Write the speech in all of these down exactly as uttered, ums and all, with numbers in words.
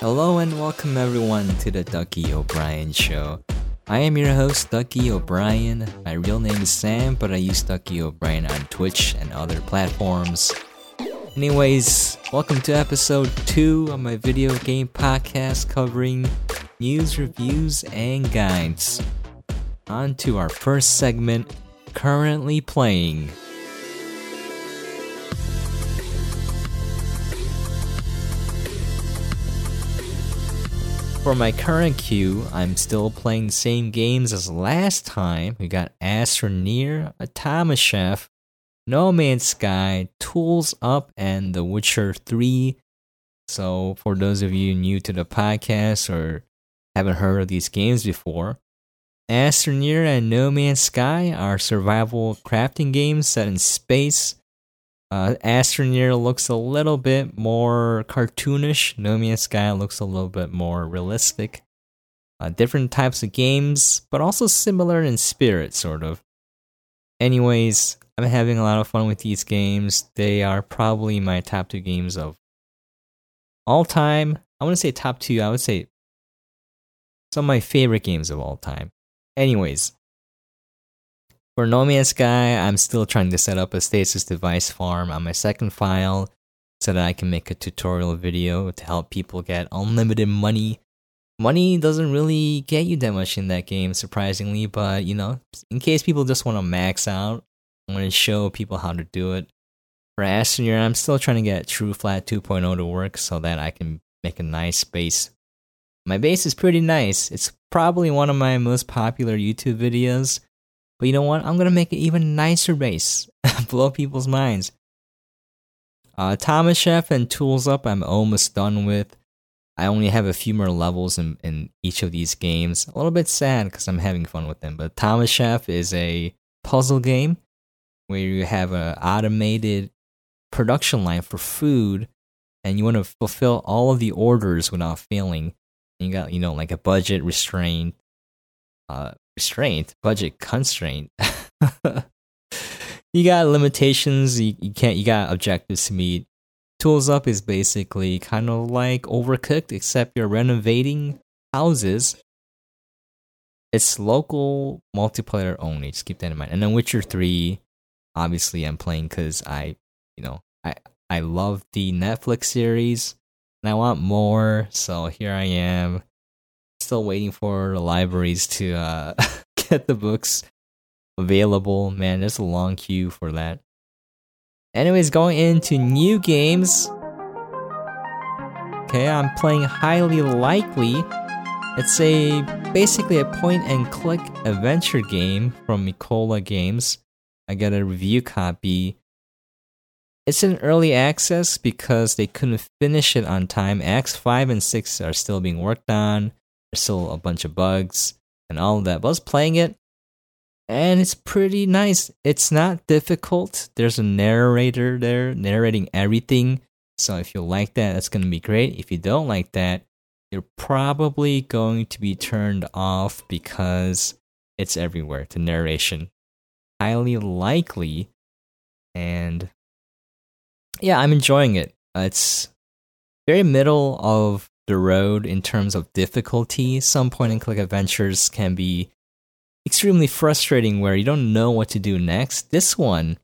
Hello and welcome everyone to the Ducky O'Brien Show. I am your host, Ducky O'Brien. My real name is Sam, but I use Ducky O'Brien on Twitch and other platforms. Anyways, welcome to episode two of my video game podcast covering news, reviews, and guides. On to our first segment, currently playing. For my current queue, I'm still playing the same games as last time. We got Astroneer, Automachef, No Man's Sky, Tools Up, and The Witcher three. So for those of you new to the podcast or haven't heard of these games before, Astroneer and No Man's Sky are survival crafting games set in space. Uh, Astroneer looks a little bit more cartoonish. No Man's Sky looks a little bit more realistic. Uh, different types of games, but also similar in spirit, sort of. Anyways, I'm having a lot of fun with these games. They are probably my top two games of all time. I wouldn't say top two, I would say some of my favorite games of all time. Anyways. For No Man's Sky, I'm still trying to set up a stasis device farm on my second file so that I can make a tutorial video to help people get unlimited money. Money doesn't really get you that much in that game, surprisingly, but you know, in case people just want to max out, I'm going to show people how to do it. For Astroneer, I'm still trying to get TrueFlat two point oh to work so that I can make a nice base. My base is pretty nice. It's probably one of my most popular YouTube videos. But you know what? I'm gonna make an even nicer base. Blow people's minds. Uh, Automachef and Tools Up I'm almost done with. I only have a few more levels in, in each of these games. A little bit sad because I'm having fun with them. But Automachef is a puzzle game where you have an automated production line for food and you want to fulfill all of the orders without failing. And you got, you know, like a budget restraint. Uh, restraint, budget constraint. You got limitations, you, you can't, you got objectives to meet. Tools Up is basically kind of like Overcooked, except you're renovating houses. It's local multiplayer only, just keep that in mind. And then Witcher three, obviously I'm playing because I, you know, I, I love the Netflix series and I want more, so here I am. Still waiting for the libraries to uh, get the books available. Man, there's a long queue for that. Anyways, going into new games. Okay, I'm playing Highly Likely. It's a basically a point-and-click adventure game from Nicola Games. I got a review copy. It's in early access because they couldn't finish it on time. Acts five and six are still being worked on. There's still a bunch of bugs and all of that. But I was playing it, and it's pretty nice. It's not difficult. There's a narrator there narrating everything. So if you like that, that's going to be great. If you don't like that, you're probably going to be turned off because it's everywhere. The narration. Highly Likely. And yeah, I'm enjoying it. It's very middle of the road in terms of difficulty. Some point and click adventures can be extremely frustrating where you don't know what to do next. This one,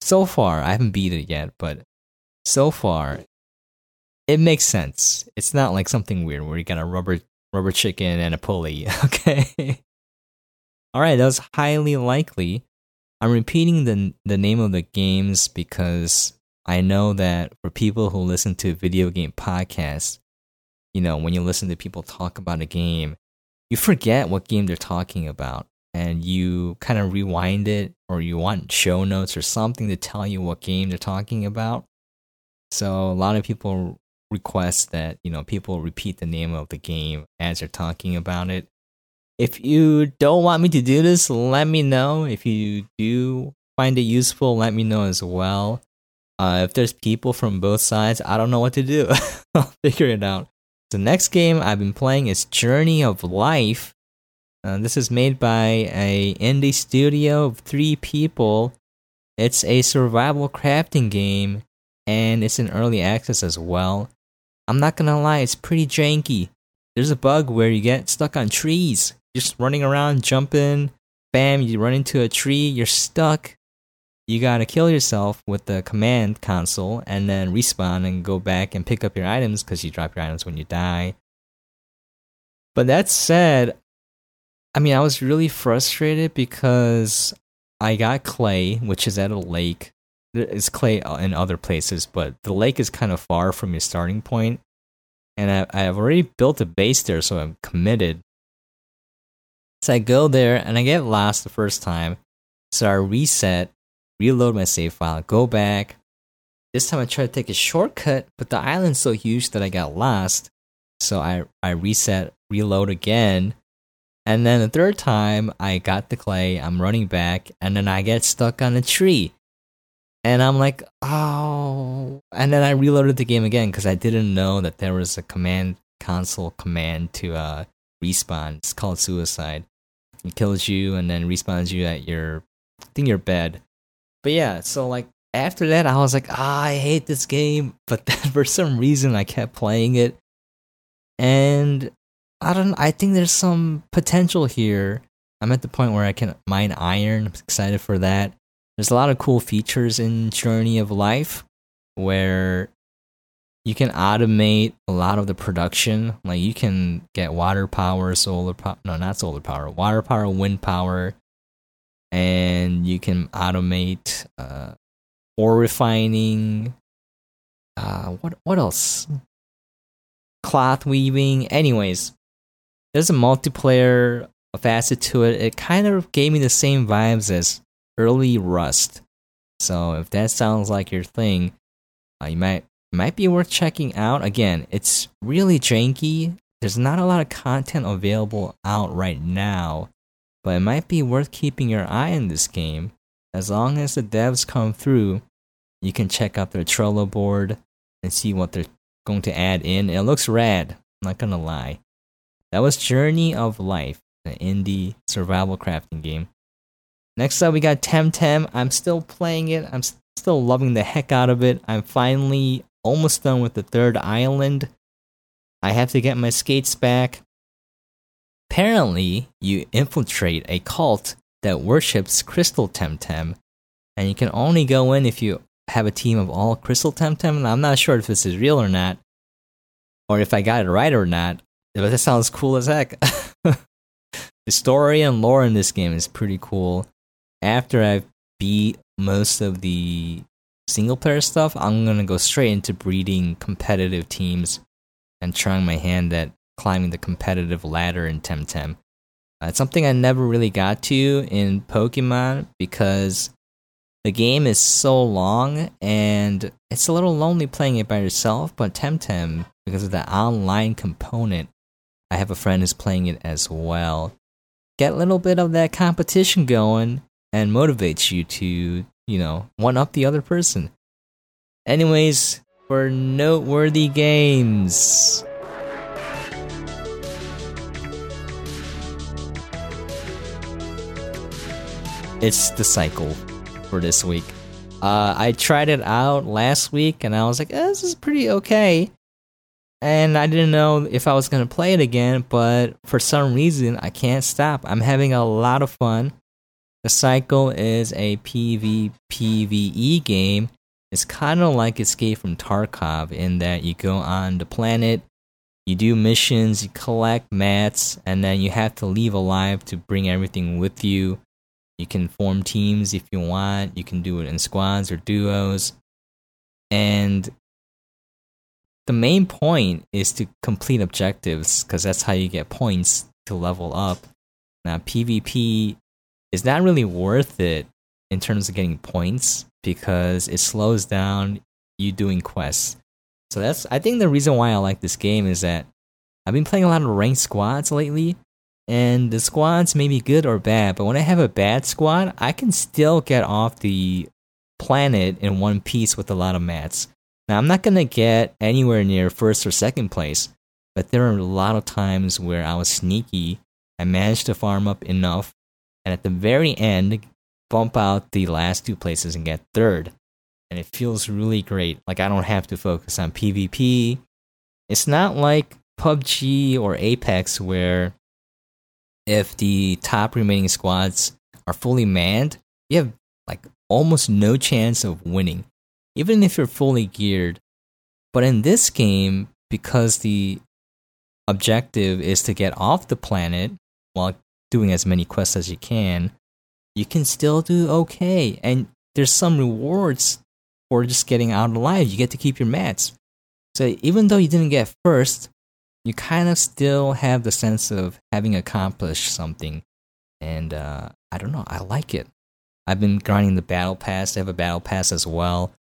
so far, I haven't beat it yet, but so far, it makes sense. It's not like something weird where you got a rubber rubber chicken and a pulley, okay? Alright, that was Highly Likely. I'm repeating the the name of the games because I know that for people who listen to video game podcasts, you know, when you listen to people talk about a game, you forget what game they're talking about and you kind of rewind it, or you want show notes or something to tell you what game they're talking about. So a lot of people request that, you know, people repeat the name of the game as they're talking about it. If you don't want me to do this, let me know. If you do find it useful, let me know as well. Uh, if there's people from both sides, I don't know what to do. I'll figure it out. The next game I've been playing is Journey of Life. Uh, this is made by a indie studio of three people. It's a survival crafting game, and it's in early access as well. I'm not gonna lie, it's pretty janky. There's a bug where you get stuck on trees. Just running around, jumping, bam, you run into a tree, you're stuck. You gotta kill yourself with the command console and then respawn and go back and pick up your items because you drop your items when you die. But that said, I mean, I was really frustrated because I got clay, which is at a lake. It's clay in other places, but the lake is kind of far from your starting point. And I, I have already built a base there, so I'm committed. So I go there, and I get lost the first time. So I reset, reload my save file, go back. This time I try to take a shortcut, but the island's so huge that I got lost. So I, I reset, reload again. And then the third time, I got the clay, I'm running back, and then I get stuck on a tree. And I'm like, oh. And then I reloaded the game again because I didn't know that there was a command console command to uh, respawn. It's called suicide. It kills you and then respawns you at your, I think, your bed. But yeah, so like after that, I was like, ah, I hate this game. But then for some reason, I kept playing it. And I don't. I think there's some potential here. I'm at the point where I can mine iron. I'm excited for that. There's a lot of cool features in Journey of Life where you can automate a lot of the production. Like you can get water power, solar power, no, not solar power, water power, wind power, and you can automate uh, ore refining. Uh, what what else? Cloth weaving. Anyways, there's a multiplayer facet to it. It kind of gave me the same vibes as early Rust, so if that sounds like your thing, uh, you might might be worth checking out. Again, it's really janky. There's not a lot of content available out right now, but it might be worth keeping your eye on this game. As long as the devs come through, you can check out their Trello board and see what they're going to add in. It looks rad, I'm not gonna lie. That was Journey of Life, an indie survival crafting game. Next up, we got Temtem. I'm still playing it. I'm still loving the heck out of it. I'm finally almost done with the third island. I have to get my skates back. Apparently, you infiltrate a cult that worships Crystal Temtem, and you can only go in if you have a team of all Crystal Temtem. And I'm not sure if this is real or not, or if I got it right or not, but that sounds cool as heck. The story and lore in this game is pretty cool. After I beat most of the single player stuff, I'm going to go straight into breeding competitive teams and trying my hand at climbing the competitive ladder in Temtem. Uh, it's something I never really got to in Pokemon because the game is so long and it's a little lonely playing it by yourself, but Temtem, because of the online component, I have a friend who's playing it as well. Get a little bit of that competition going and motivates you to, you know, one-up the other person. Anyways, for noteworthy games. It's The Cycle for this week. Uh, I tried it out last week and I was like, eh, this is pretty okay. And I didn't know if I was going to play it again, but for some reason, I can't stop. I'm having a lot of fun. The Cycle is a P V P V E game. It's kind of like Escape from Tarkov in that you go on the planet, you do missions, you collect mats, and then you have to leave alive to bring everything with you. You can form teams if you want. You can do it in squads or duos. And the main point is to complete objectives because that's how you get points to level up. Now, PvP is not really worth it in terms of getting points because it slows down you doing quests. So that's, I think, the reason why I like this game is that I've been playing a lot of ranked squads lately, and the squads may be good or bad, but when I have a bad squad, I can still get off the planet in one piece with a lot of mats. Now, I'm not going to get anywhere near first or second place, but there are a lot of times where I was sneaky. I managed to farm up enough, and at the very end, bump out the last two places and get third. And it feels really great. Like, I don't have to focus on PvP. It's not like P U B G or Apex where if the top remaining squads are fully manned, you have like almost no chance of winning, even if you're fully geared. But in this game, because the objective is to get off the planet while doing as many quests as you can, you can still do okay. And there's some rewards for just getting out alive. You get to keep your mats. So even though you didn't get first, you kind of still have the sense of having accomplished something. And uh, I don't know, I like it. I've been grinding the battle pass. I have a battle pass as well.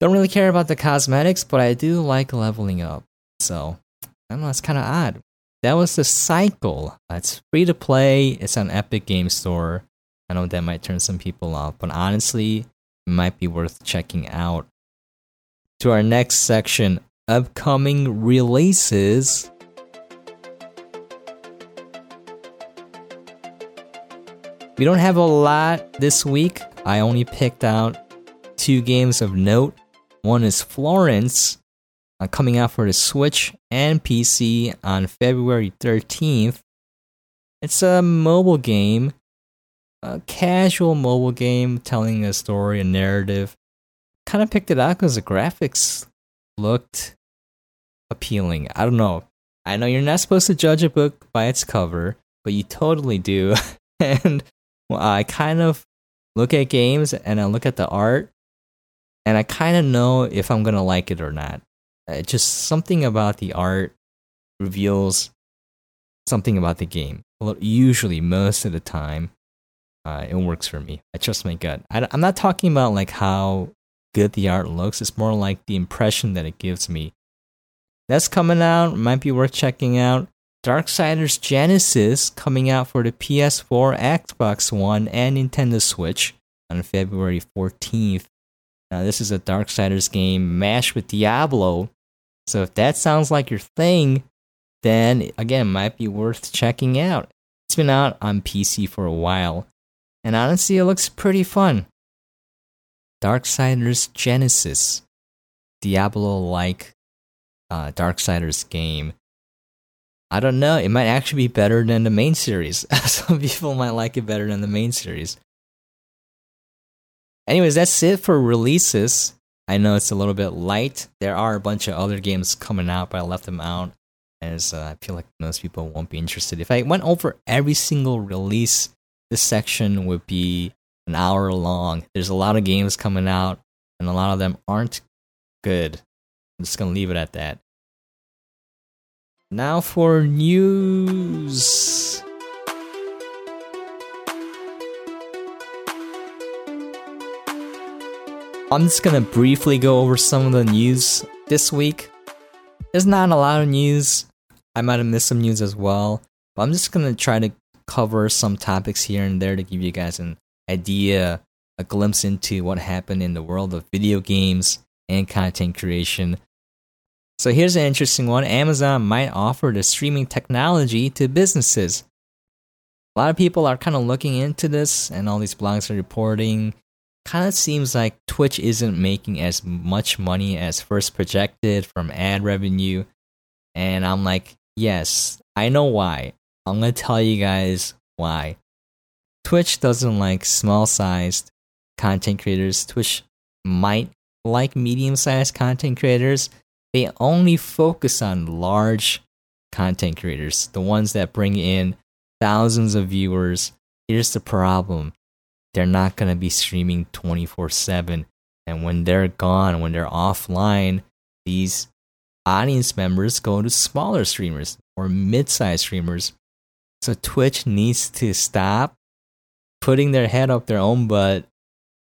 Don't really care about the cosmetics, but I do like leveling up. So, I don't know, it's kind of odd. That was The Cycle. It's free to play. It's on Epic Game Store. I know that might turn some people off, but honestly, it might be worth checking out. To our next section, upcoming releases. We don't have a lot this week. I only picked out two games of note. One is Florence, uh, coming out for the Switch and P C on February thirteenth. It's a mobile game, a casual mobile game telling a story, a narrative. Kind of picked it out because the graphics looked appealing. I don't know. I know you're not supposed to judge a book by its cover, but you totally do. And well, I kind of look at games and I look at the art and I kind of know if I'm going to like it or not. Uh, just something about the art reveals something about the game. Well, usually, most of the time, uh, it works for me. I trust my gut. I, I'm not talking about like how good the art looks. It's more like the impression that it gives me. That's coming out. Might be worth checking out. Darksiders Genesis coming out for the P S four, Xbox One, and Nintendo Switch on February fourteenth. Now, this is a Darksiders game mashed with Diablo. So if that sounds like your thing, then again, it might be worth checking out. It's been out on P C for a while. And honestly, it looks pretty fun. Darksiders Genesis. Diablo-like uh, Darksiders game. I don't know, it might actually be better than the main series. Some people might like it better than the main series. Anyways, that's it for releases. I know it's a little bit light. There are a bunch of other games coming out, but I left them out, as uh, I feel like most people won't be interested. If I went over every single release, this section would be an hour long. There's a lot of games coming out, and a lot of them aren't good. I'm just going to leave it at that. Now for news. I'm just gonna briefly go over some of the news this week. There's not a lot of news. I might have missed some news as well, but I'm just gonna try to cover some topics here and there to give you guys an idea, a glimpse into what happened in the world of video games and content creation. So here's an interesting one. Amazon might offer the streaming technology to businesses. A lot of people are kind of looking into this, and all these blogs are reporting. Kind of seems like Twitch isn't making as much money as first projected from ad revenue. And I'm like, yes, I know why. I'm going to tell you guys why. Twitch doesn't like small-sized content creators. Twitch might like medium-sized content creators. They only focus on large content creators, the ones that bring in thousands of viewers. Here's the problem. They're not going to be streaming twenty-four seven. And when they're gone, when they're offline, these audience members go to smaller streamers or mid-sized streamers. So Twitch needs to stop putting their head up their own butt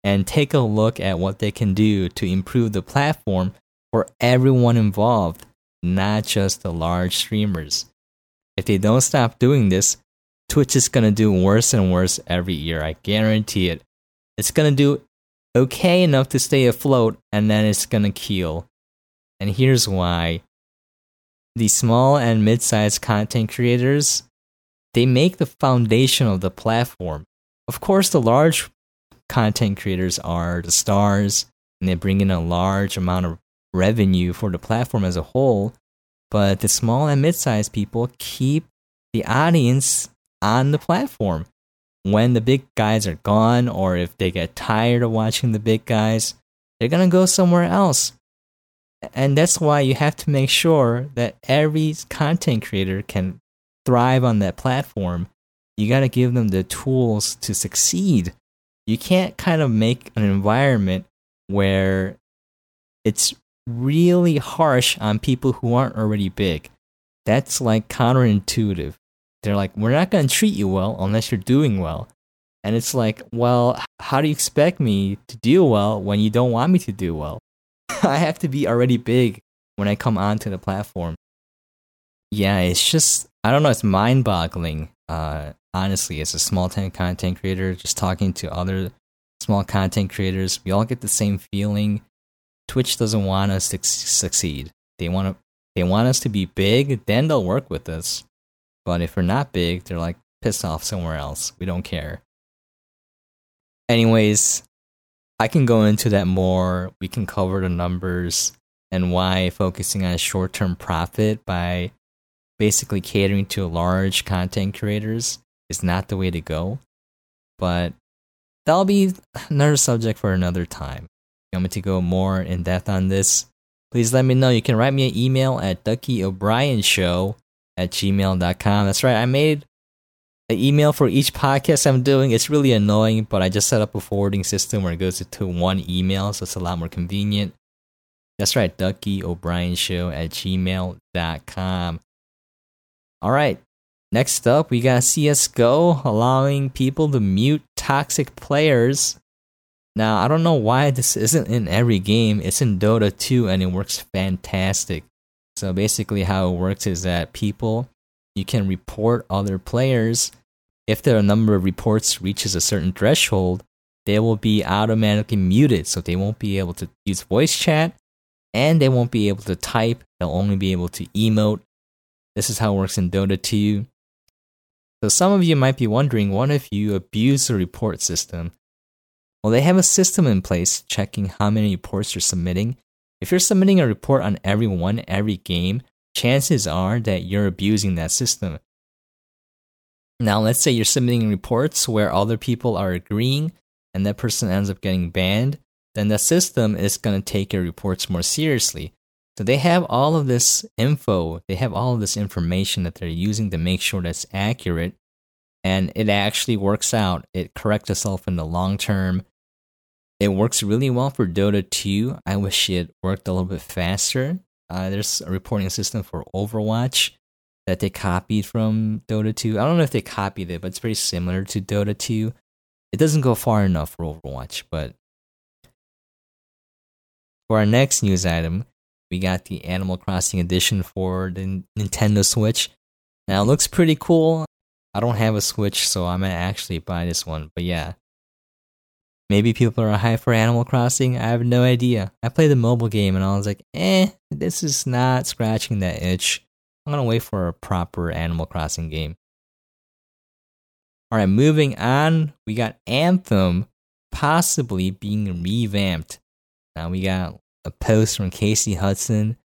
and take a look at what they can do to improve the platform for everyone involved, not just the large streamers. If they don't stop doing this, Twitch is going to do worse and worse every year. I guarantee it. It's going to do okay enough to stay afloat, and then it's going to keel. And here's why. The small and mid-sized content creators, they make the foundation of the platform. Of course, the large content creators are the stars, and they bring in a large amount of revenue for the platform as a whole, But the small and mid-sized people keep the audience on the platform. When the big guys are gone, or if they get tired of watching the big guys, they're going to go somewhere else. And that's why you have to make sure that every content creator can thrive on that platform. You got to give them the tools to succeed. You can't kind of make an environment where it's really harsh on people who aren't already big. That's like counterintuitive. They're like, we're not going to treat you well unless you're doing well. And it's like, well, how do you expect me to do well when you don't want me to do well? I have to be already big when I come onto the platform. Yeah, it's just, I don't know, it's mind-boggling. Uh, honestly, as a small-time content creator, just talking to other small content creators, we all get the same feeling. Twitch doesn't want us to succeed. They want to, they want us to be big, then they'll work with us. But if we're not big, they're like, piss off somewhere else. We don't care. Anyways, I can go into that more. We can cover the numbers and why focusing on short-term profit by basically catering to large content creators is not the way to go. But that'll be another subject for another time. If you want me to go more in depth on this, please let me know. You can write me an email at ducky o'brien show at gmail dot com. That's right, I made an email for each podcast I'm doing. It's really annoying, but I just set up a forwarding system where it goes to one email, so it's a lot more convenient. That's right, ducky o'brien show at gmail dot com. Alright, next up we got C S G O allowing people to mute toxic players. Now, I don't know why this isn't in every game. It's in Dota two and it works fantastic. So basically how it works is that people, you can report other players. If their number of reports reaches a certain threshold, they will be automatically muted. So they won't be able to use voice chat, and they won't be able to type. They'll only be able to emote. This is how it works in Dota two. So some of you might be wondering, what if you abuse the report system? Well, they have a system in place checking how many reports you're submitting. If you're submitting a report on everyone, every game, chances are that you're abusing that system. Now, let's say you're submitting reports where other people are agreeing and that person ends up getting banned, then the system is going to take your reports more seriously. So they have all of this info, they have all of this information that they're using to make sure that's accurate, and it actually works out. It corrects itself in the long term. It works really well for Dota two. I wish it worked a little bit faster. Uh, there's a reporting system for Overwatch that they copied from Dota two. I don't know if they copied it, but it's very similar to Dota two. It doesn't go far enough for Overwatch, but... For our next news item, we got the Animal Crossing edition for the Nintendo Switch. Now, it looks pretty cool. I don't have a Switch, so I might actually buy this one, but yeah. Maybe people are hyped for Animal Crossing. I have no idea. I played the mobile game and I was like, eh, this is not scratching that itch. I'm going to wait for a proper Animal Crossing game. Alright, moving on. We got Anthem possibly being revamped. Now we got a post from Casey Hudson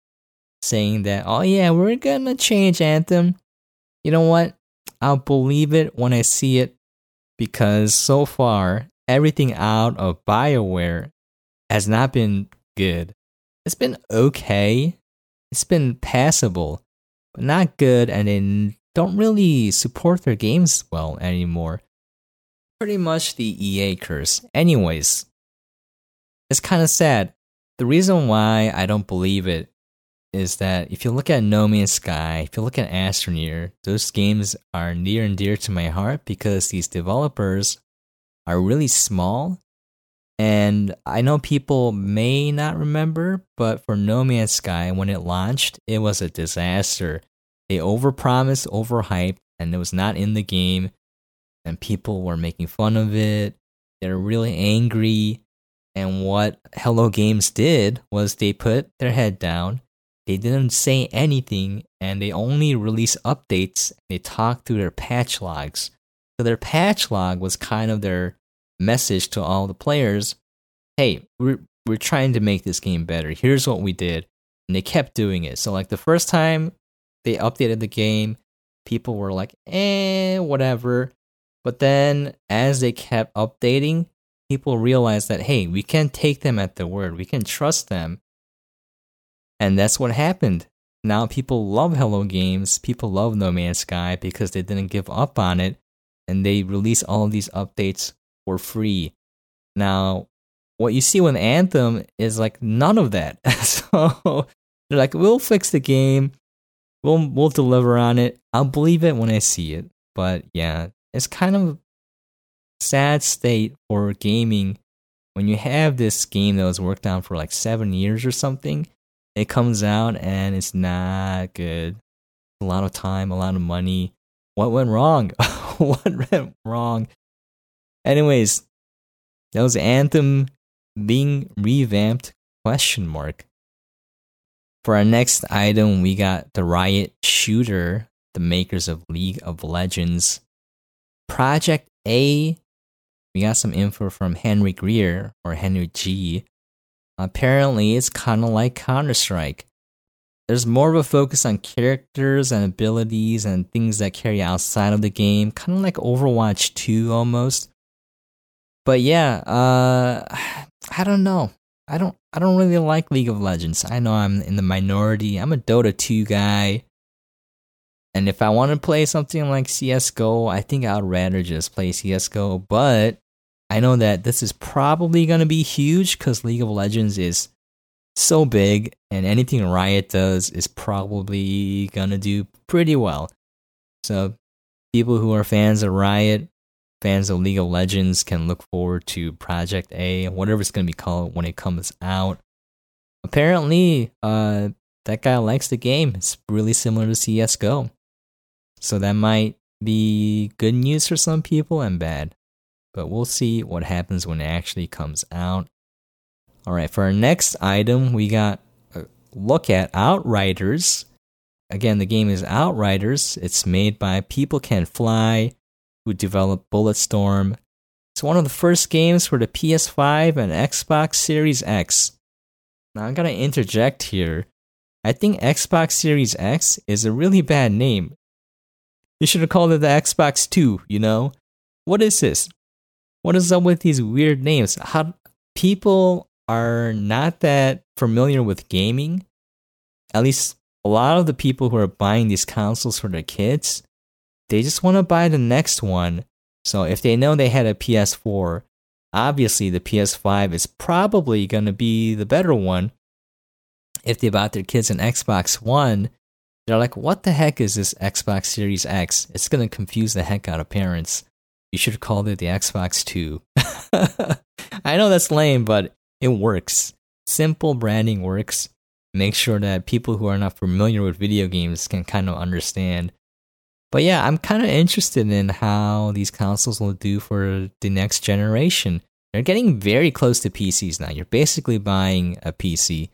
saying that, oh yeah, we're going to change Anthem. You know what? I'll believe it when I see it, because so far... everything out of BioWare has not been good. It's been okay. It's been passable, but not good, and they don't really support their games well anymore. Pretty much the E A curse. Anyways, it's kind of sad. The reason why I don't believe it is that if you look at No Man's Sky, if you look at Astroneer, those games are near and dear to my heart because these developers are really small, and I know people may not remember, but for No Man's Sky, when it launched, it was a disaster. They overpromised, overhyped, and it was not in the game, and people were making fun of it. They were really angry, and what Hello Games did was they put their head down, they didn't say anything, and they only released updates. They talked through their patch logs. So their patch log was kind of their message to all the players, hey, we're, we're trying to make this game better. Here's what we did. And they kept doing it. So like the first time they updated the game, people were like, eh, whatever. But then as they kept updating, people realized that, hey, we can take them at their word. We can trust them. And that's what happened. Now people love Hello Games. People love No Man's Sky because they didn't give up on it. And they release all of these updates for free. Now, what you see with Anthem is like none of that. So they're like, we'll fix the game. We'll we'll deliver on it. I'll believe it when I see it. But yeah, it's kind of a sad state for gaming when you have this game that was worked on for like seven years or something. It comes out and it's not good. A lot of time, a lot of money. What went wrong? What went wrong? Anyways, that was Anthem being revamped, question mark. For our next item, we got the Riot shooter, the makers of League of Legends. Project A, we got some info from Henry Greer, or Henry G. Apparently, it's kind of like Counter-Strike. There's more of a focus on characters and abilities and things that carry outside of the game, kind of like Overwatch two almost. But yeah, uh, I don't know. I don't I don't really like League of Legends. I know I'm in the minority. I'm a Dota two guy. And if I want to play something like C S G O, I think I'd rather just play C S G O. But I know that this is probably going to be huge because League of Legends is so big. And anything Riot does is probably going to do pretty well. So people who are fans of Riot, fans of League of Legends can look forward to Project A, whatever it's going to be called when it comes out. Apparently, uh, that guy likes the game. It's really similar to C S G O. So that might be good news for some people and bad. But we'll see what happens when it actually comes out. Alright, for our next item, we got a look at Outriders. Again, the game is Outriders. It's made by People Can Fly, who developed Bulletstorm. It's one of the first games for the P S five and Xbox Series X. Now I'm going to interject here. I think Xbox Series X is a really bad name. You should have called it the Xbox two, you know? What is this? What is up with these weird names? How people are not that familiar with gaming. At least a lot of the people who are buying these consoles for their kids, they just want to buy the next one. So if they know they had a P S four, obviously the P S five is probably going to be the better one. If they bought their kids an Xbox One, they're like, what the heck is this Xbox Series X? It's going to confuse the heck out of parents. You should have called it the Xbox two. I know that's lame, but it works. Simple branding works. Make sure that people who are not familiar with video games can kind of understand. But yeah, I'm kind of interested in how these consoles will do for the next generation. They're getting very close to P Cs now. You're basically buying a P C.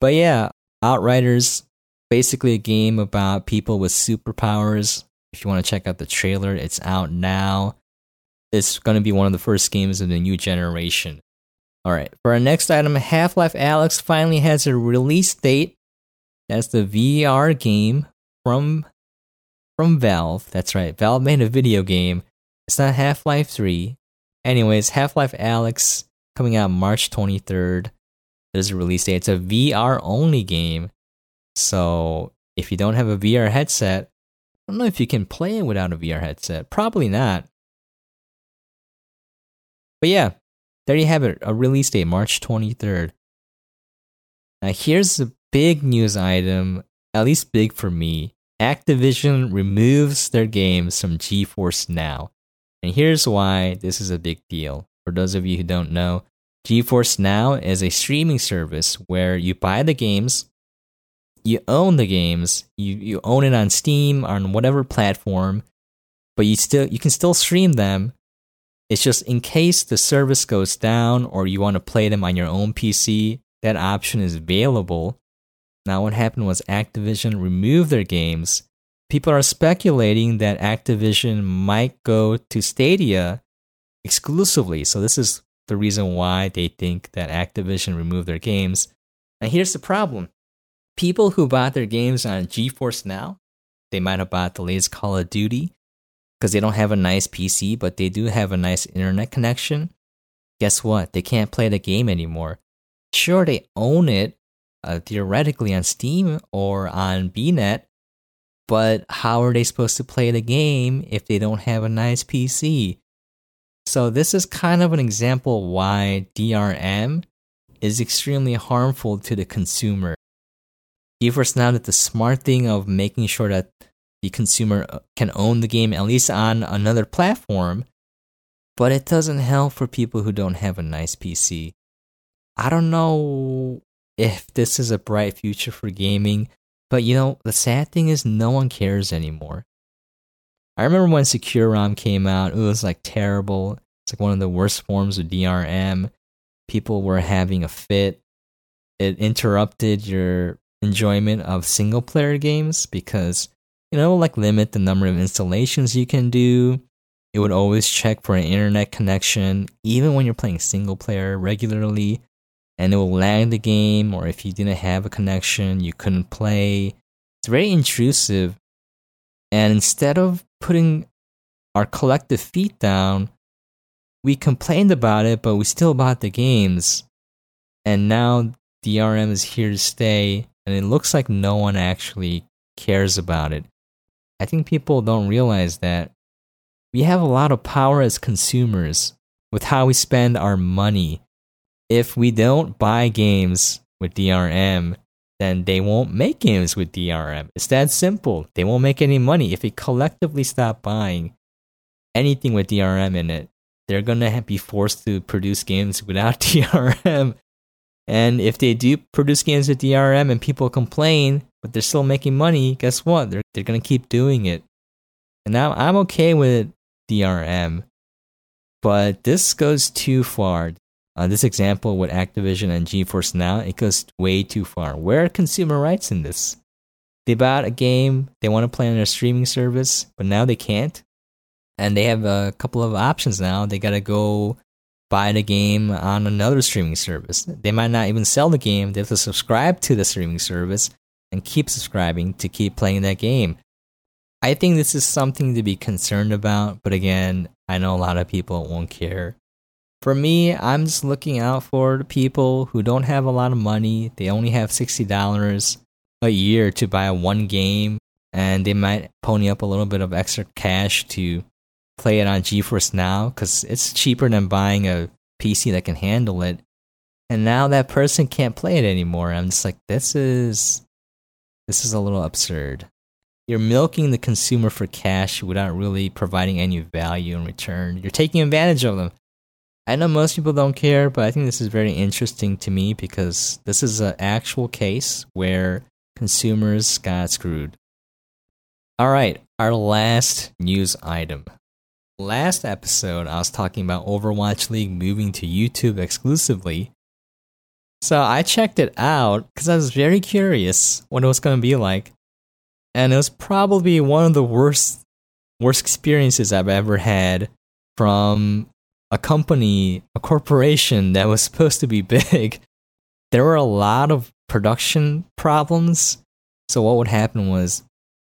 But yeah, Outriders, basically a game about people with superpowers. If you want to check out the trailer, it's out now. It's going to be one of the first games of the new generation. Alright, for our next item, Half-Life Alyx finally has a release date. That's the V R game from... From Valve, that's right, Valve made a video game. It's not Half-Life three. Anyways, Half-Life Alyx coming out March twenty-third. There's a release date. It's a V R only game. So if you don't have a V R headset, I don't know if you can play it without a V R headset. Probably not. But yeah, there you have it. A release date, March twenty-third. Now here's the big news item, at least big for me. Activision removes their games from GeForce Now. And here's why this is a big deal. For those of you who don't know, GeForce Now is a streaming service where you buy the games, you own the games, you, you own it on Steam, on whatever platform, but you still you can still stream them. It's just in case the service goes down or you want to play them on your own P C, that option is available. Now what happened was Activision removed their games. People are speculating that Activision might go to Stadia exclusively. So this is the reason why they think that Activision removed their games. And here's the problem. people who bought their games on GeForce Now, they might have bought the latest Call of Duty because they don't have a nice P C, but they do have a nice internet connection. Guess what? They can't play the game anymore. Sure, they own it uh, theoretically on Steam or on B net, but how are they supposed to play the game if they don't have a nice P C? So this is kind of an example why D R M is extremely harmful to the consumer. GeForce Now did the smart thing of making sure that the consumer can own the game, at least on another platform, but it doesn't help for people who don't have a nice P C. I don't know if this is a bright future for gaming, but you know, the sad thing is no one cares anymore. I remember when Secure ROM came out, it was like terrible. It's like one of the worst forms of D R M. People were having a fit. It interrupted your enjoyment of single player games because, you know, like limit the number of installations you can do. It would always check for an internet connection, even when you're playing single player regularly. And it will lag the game, or if you didn't have a connection, you couldn't play. It's very intrusive. And instead of putting our collective feet down, we complained about it, but we still bought the games. And now D R M is here to stay, and it looks like no one actually cares about it. I think people don't realize that we have a lot of power as consumers with how we spend our money. If we don't buy games with D R M, then they won't make games with D R M. It's that simple. They won't make any money. If we collectively stop buying anything with D R M in it, they're going to be forced to produce games without D R M. And if they do produce games with D R M and people complain, but they're still making money, guess what? They're, they're going to keep doing it. And now I'm okay with D R M, but this goes too far. Uh, this example with Activision and GeForce Now, it goes way too far. Where are consumer rights in this? They bought a game, they want to play on their streaming service, but now they can't. And they have a couple of options now. They got to go buy the game on another streaming service. They might not even sell the game. They have to subscribe to the streaming service and keep subscribing to keep playing that game. I think this is something to be concerned about, but again, I know a lot of people won't care. For me, I'm just looking out for the people who don't have a lot of money. They only have sixty dollars a year to buy one game, and they might pony up a little bit of extra cash to play it on GeForce Now because it's cheaper than buying a P C that can handle it. And now that person can't play it anymore. I'm just like, this is this is a little absurd. You're milking the consumer for cash without really providing any value in return. You're taking advantage of them. I know most people don't care, but I think this is very interesting to me because this is an actual case where consumers got screwed. All right, our last news item. Last episode, I was talking about Overwatch League moving to YouTube exclusively. So I checked it out because I was very curious what it was going to be like. And it was probably one of the worst, worst experiences I've ever had from a company, a corporation that was supposed to be big. There were a lot of production problems. So what would happen was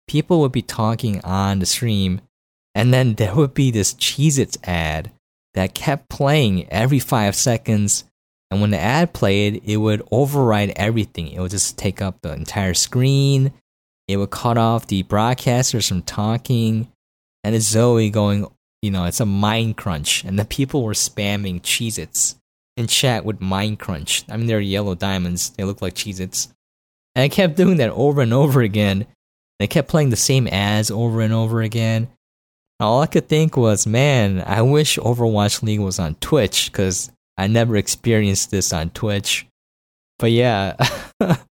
people would be talking on the stream, and then there would be this Cheez-Its ad that kept playing every five seconds. And when the ad played, it would override everything. It would just take up the entire screen. It would cut off the broadcasters from talking. And it's Zoe going, you know, it's a mind crunch. And the people were spamming Cheez-Its in chat with mind crunch. I mean, they're yellow diamonds. They look like Cheez-Its. And I kept doing that over and over again. They kept playing the same ads over and over again. All I could think was, man, I wish Overwatch League was on Twitch because I never experienced this on Twitch. But yeah, it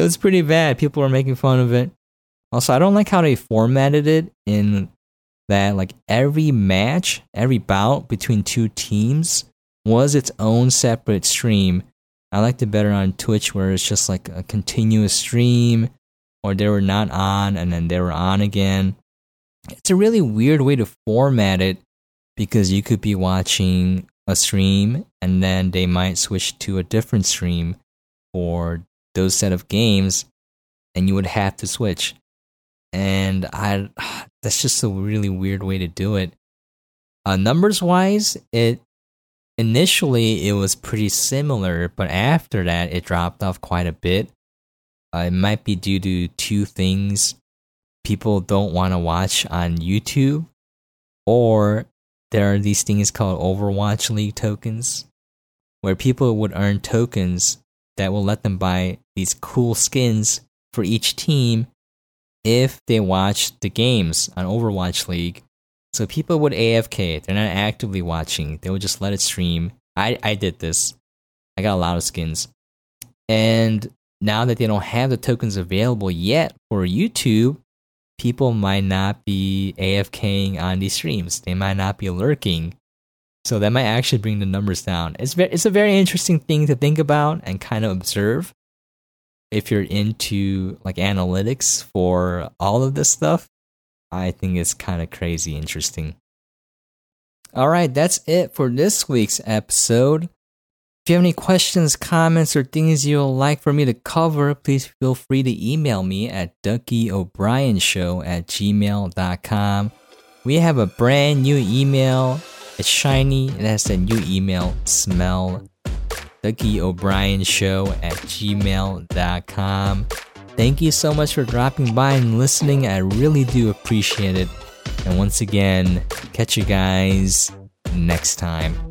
was pretty bad. People were making fun of it. Also, I don't like how they formatted it in that like every match, every bout between two teams was its own separate stream. I liked it better on Twitch where it's just like a continuous stream, or they were not on and then they were on again. It's a really weird way to format it because you could be watching a stream and then they might switch to a different stream for those set of games, and you would have to switch. And I, that's just a really weird way to do it. Uh, numbers wise, it initially it was pretty similar, but after that it dropped off quite a bit. Uh, it might be due to two things: people don't want to watch on YouTube, or there are these things called Overwatch League tokens, where people would earn tokens that will let them buy these cool skins for each team if they watch the games on Overwatch League. So people would A F K, they're not actively watching, they would just let it stream. I, I did this. I got a lot of skins. And now that they don't have the tokens available yet for YouTube, people might not be AFKing on these streams. They might not be lurking. So that might actually bring the numbers down. It's very, it's a very interesting thing to think about and kind of observe if you're into like analytics for all of this stuff. I think it's kind of crazy interesting. All right, that's it for this week's episode. If you have any questions, comments, or things you'd like for me to cover, please feel free to email me at duckyobrienshow at gmail dot com. We have a brand new email. It's shiny. It has a new email smell. duckyobrienshow at gmail dot com. Thank you so much for dropping by and listening. I really do appreciate it. And once again, catch you guys next time.